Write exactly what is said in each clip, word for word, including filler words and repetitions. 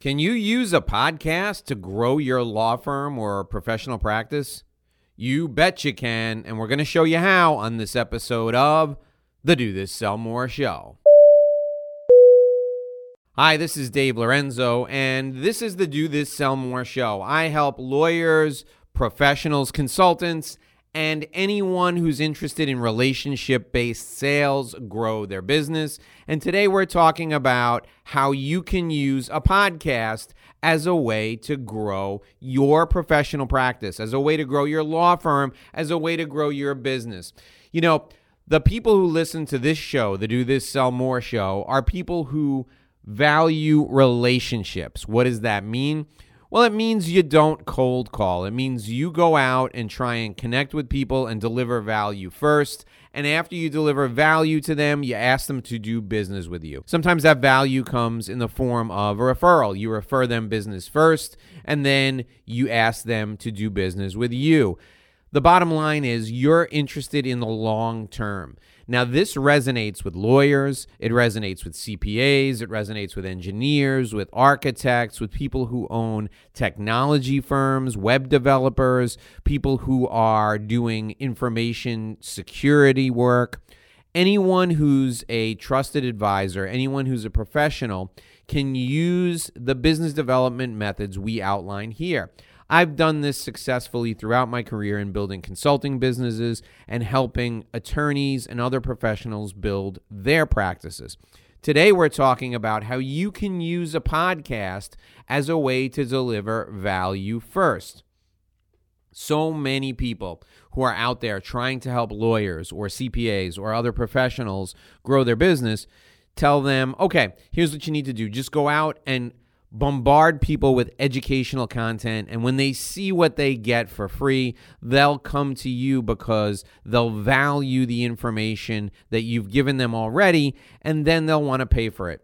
Can you use a podcast to grow your law firm or professional practice? You bet you can, and we're going to show you how on this episode of the Do This Sell More Show. Hi, this is Dave Lorenzo, and this is the Do This Sell More Show. I help lawyers, professionals, consultants, and anyone who's interested in relationship-based sales grow their business. And today we're talking about how you can use a podcast as a way to grow your professional practice, as a way to grow your law firm, as a way to grow your business. You know, the people who listen to this show, the Do This Sell More show, are people who value relationships. What does that mean? Well, it means you don't cold call. It means you go out and try and connect with people and deliver value first. And after you deliver value to them, you ask them to do business with you. Sometimes that value comes in the form of a referral. You refer them business first, and then you ask them to do business with you. The bottom line is you're interested in the long term. Now, this resonates with lawyers, it resonates with C P As, it resonates with engineers, with architects, with people who own technology firms, web developers, people who are doing information security work. Anyone who's a trusted advisor, anyone who's a professional can use the business development methods we outline here. I've done this successfully throughout my career in building consulting businesses and helping attorneys and other professionals build their practices. Today, we're talking about how you can use a podcast as a way to deliver value first. So many people who are out there trying to help lawyers or C P As or other professionals grow their business tell them, okay, here's what you need to do. Just go out and bombard people with educational content, and when they see what they get for free, they'll come to you because they'll value the information that you've given them already, and then they'll want to pay for it.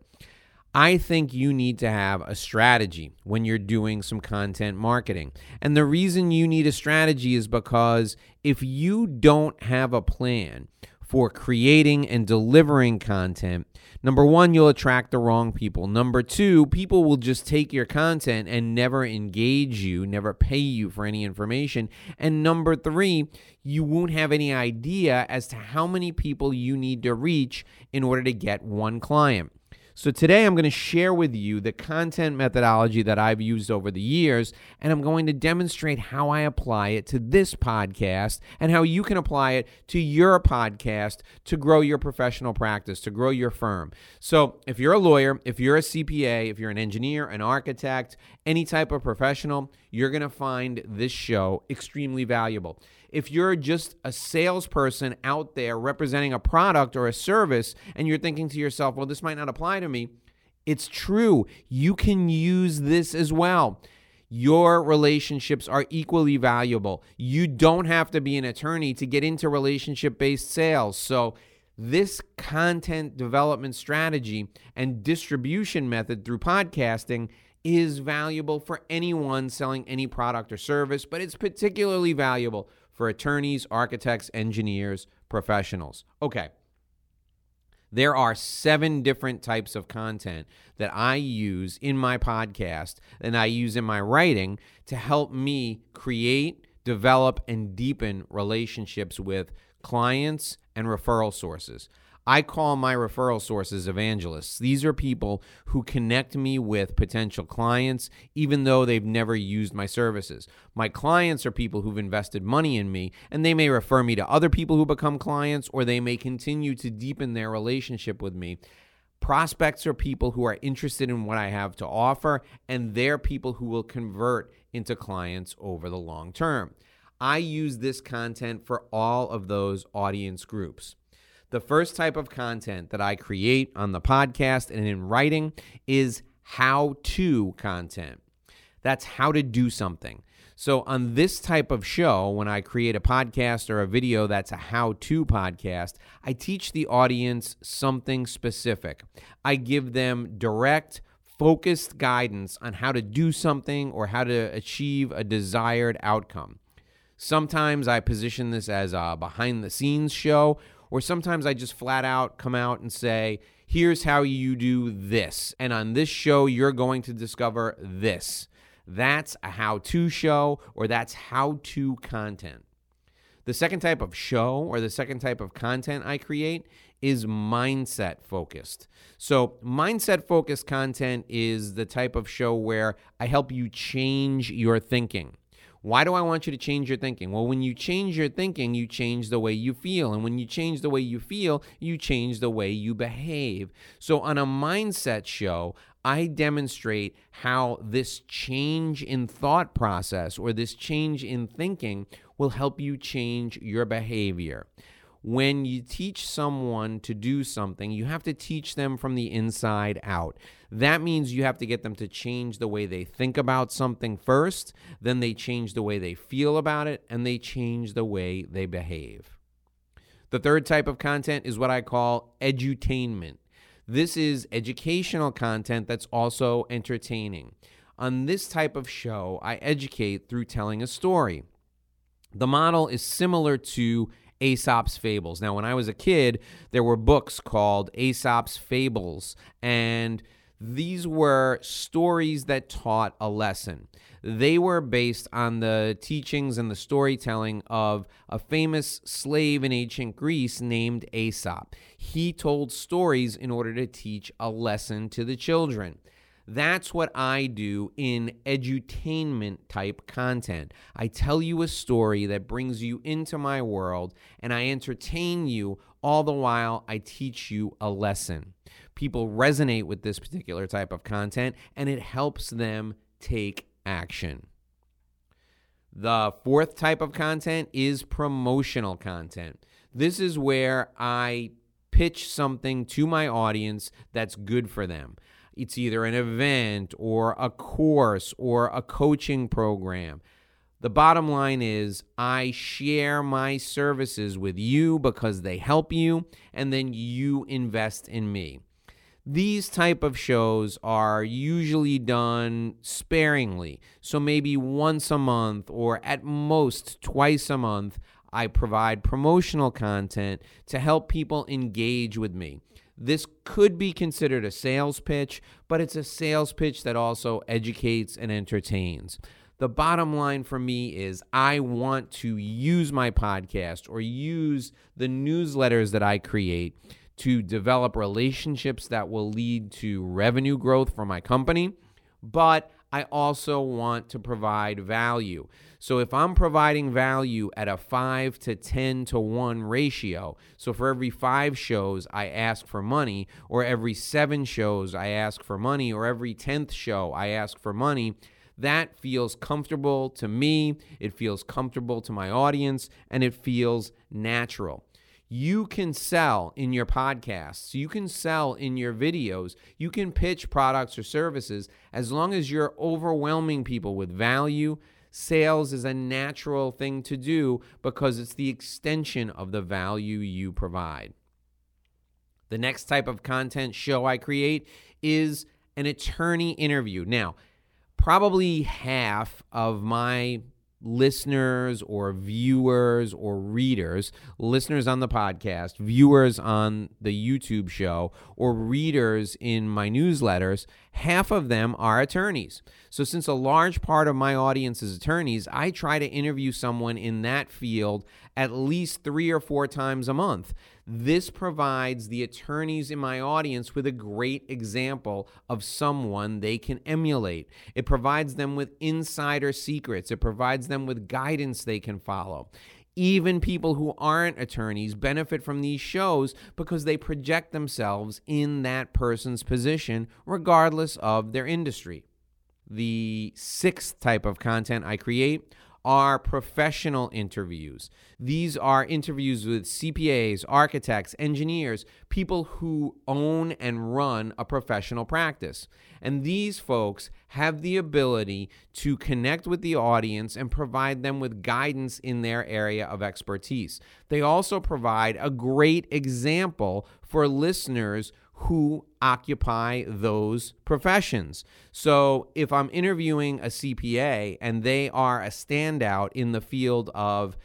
I think you need to have a strategy when you're doing some content marketing. And the reason you need a strategy is because if you don't have a plan for creating and delivering content, number one, you'll attract the wrong people. Number two, people will just take your content and never engage you, never pay you for any information. And number three, you won't have any idea as to how many people you need to reach in order to get one client. So today I'm going to share with you the content methodology that I've used over the years, and I'm going to demonstrate how I apply it to this podcast and how you can apply it to your podcast to grow your professional practice, to grow your firm. So if you're a lawyer, if you're a C P A, if you're an engineer, an architect, any type of professional, you're going to find this show extremely valuable. If you're just a salesperson out there representing a product or a service and you're thinking to yourself, well, this might not apply to me, it's true. You can use this as well. Your relationships are equally valuable. You don't have to be an attorney to get into relationship-based sales. So this content development strategy and distribution method through podcasting is valuable for anyone selling any product or service, but it's particularly valuable for attorneys, architects, engineers, professionals. Okay, there are seven different types of content that I use in my podcast and I use in my writing to help me create, develop, and deepen relationships with clients and referral sources. I call my referral sources evangelists. These are people who connect me with potential clients, even though they've never used my services. My clients are people who've invested money in me, and they may refer me to other people who become clients, or they may continue to deepen their relationship with me. Prospects are people who are interested in what I have to offer, and they're people who will convert into clients over the long term. I use this content for all of those audience groups. The first type of content that I create on the podcast and in writing is how-to content. That's how to do something. So on this type of show, when I create a podcast or a video that's a how-to podcast, I teach the audience something specific. I give them direct, focused guidance on how to do something or how to achieve a desired outcome. Sometimes I position this as a behind-the-scenes show, or sometimes I just flat out come out and say, here's how you do this. And on this show, you're going to discover this. That's a how-to show, or that's how-to content. The second type of show or the second type of content I create is mindset focused. So mindset focused content is the type of show where I help you change your thinking. Why do I want you to change your thinking? Well, when you change your thinking, you change the way you feel. And when you change the way you feel, you change the way you behave. So on a mindset show, I demonstrate how this change in thought process or this change in thinking will help you change your behavior. When you teach someone to do something, you have to teach them from the inside out. That means you have to get them to change the way they think about something first, then they change the way they feel about it, and they change the way they behave. The third type of content is what I call edutainment. This is educational content that's also entertaining. On this type of show, I educate through telling a story. The model is similar to Aesop's Fables. Now, when I was a kid, there were books called Aesop's Fables, and these were stories that taught a lesson. They were based on the teachings and the storytelling of a famous slave in ancient Greece named Aesop. He told stories in order to teach a lesson to the children. That's what I do in edutainment type content. I tell you a story that brings you into my world, and I entertain you all the while I teach you a lesson. People resonate with this particular type of content, and it helps them take action. The fourth type of content is promotional content. This is where I pitch something to my audience that's good for them. It's either an event or a course or a coaching program. The bottom line is I share my services with you because they help you, and then you invest in me. These type of shows are usually done sparingly. So maybe once a month or at most twice a month, I provide promotional content to help people engage with me. This could be considered a sales pitch, but it's a sales pitch that also educates and entertains. The bottom line for me is I want to use my podcast or use the newsletters that I create to develop relationships that will lead to revenue growth for my company, but I also want to provide value. So if I'm providing value at a five to ten to one ratio, so for every five shows I ask for money, or every seven shows I ask for money, or every tenth show I ask for money, that feels comfortable to me, it feels comfortable to my audience, and it feels natural. You can sell in your podcasts, you can sell in your videos, you can pitch products or services as long as you're overwhelming people with value. Sales is a natural thing to do because it's the extension of the value you provide. The next type of content show I create is an attorney interview. Now, probably half of my listeners or viewers or readers, listeners on the podcast, viewers on the YouTube show, or readers in my newsletters, half of them are attorneys. So since a large part of my audience is attorneys, I try to interview someone in that field at least three or four times a month. This provides the attorneys in my audience with a great example of someone they can emulate. It provides them with insider secrets. It provides them with guidance they can follow. Even people who aren't attorneys benefit from these shows because they project themselves in that person's position regardless of their industry. The sixth type of content I create are professional interviews. These are interviews with C P As, architects, engineers, people who own and run a professional practice. And these folks have the ability to connect with the audience and provide them with guidance in their area of expertise. They also provide a great example for listeners who occupy those professions. So if I'm interviewing a C P A and they are a standout in the field of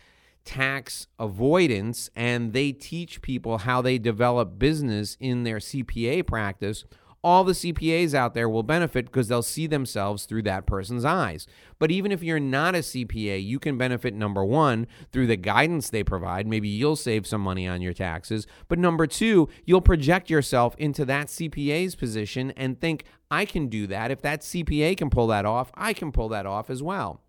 tax avoidance, and they teach people how they develop business in their C P A practice, all the C P As out there will benefit because they'll see themselves through that person's eyes. But even if you're not a C P A, you can benefit, number one, through the guidance they provide. Maybe you'll save some money on your taxes. But number two, you'll project yourself into that C P A's position and think, I can do that. If that C P A can pull that off, I can pull that off as well.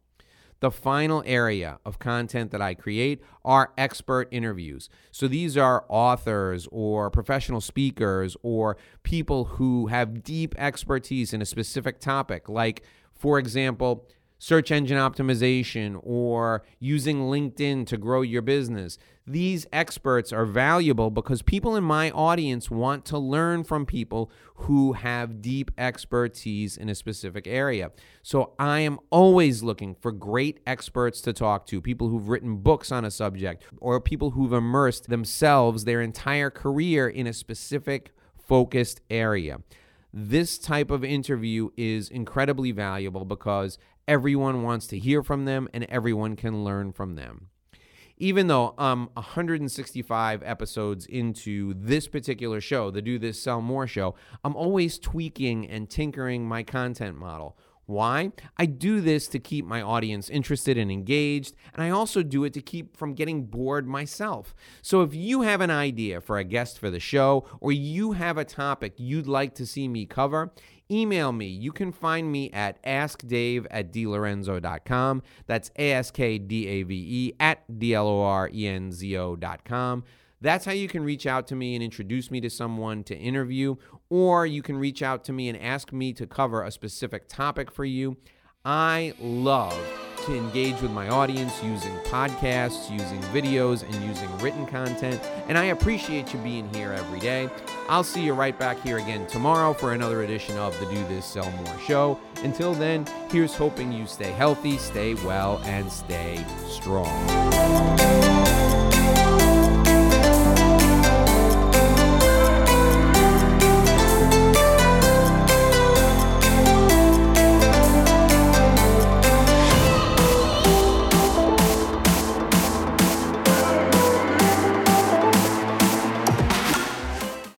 The final area of content that I create are expert interviews. So these are authors or professional speakers or people who have deep expertise in a specific topic, like, for example, search engine optimization or using LinkedIn to grow your business. These experts are valuable because people in my audience want to learn from people who have deep expertise in a specific area. So I am always looking for great experts to talk to, people who've written books on a subject or people who've immersed themselves, their entire career in a specific focused area. This type of interview is incredibly valuable because everyone wants to hear from them and everyone can learn from them. Even though I'm one hundred sixty-five episodes into this particular show, the Do This Sell More show, I'm always tweaking and tinkering my content model. Why? I do this to keep my audience interested and engaged, and I also do it to keep from getting bored myself. So if you have an idea for a guest for the show, or you have a topic you'd like to see me cover, email me. You can find me at askdave at d lorenzo dot com. That's A S K D A V E at D L O R E N Z O dot com. That's how you can reach out to me and introduce me to someone to interview, or you can reach out to me and ask me to cover a specific topic for you. I love to engage with my audience using podcasts, using videos, and using written content, and I appreciate you being here every day. I'll see you right back here again tomorrow for another edition of the Do This Sell More show. Until then, here's hoping you stay healthy, stay well, and stay strong.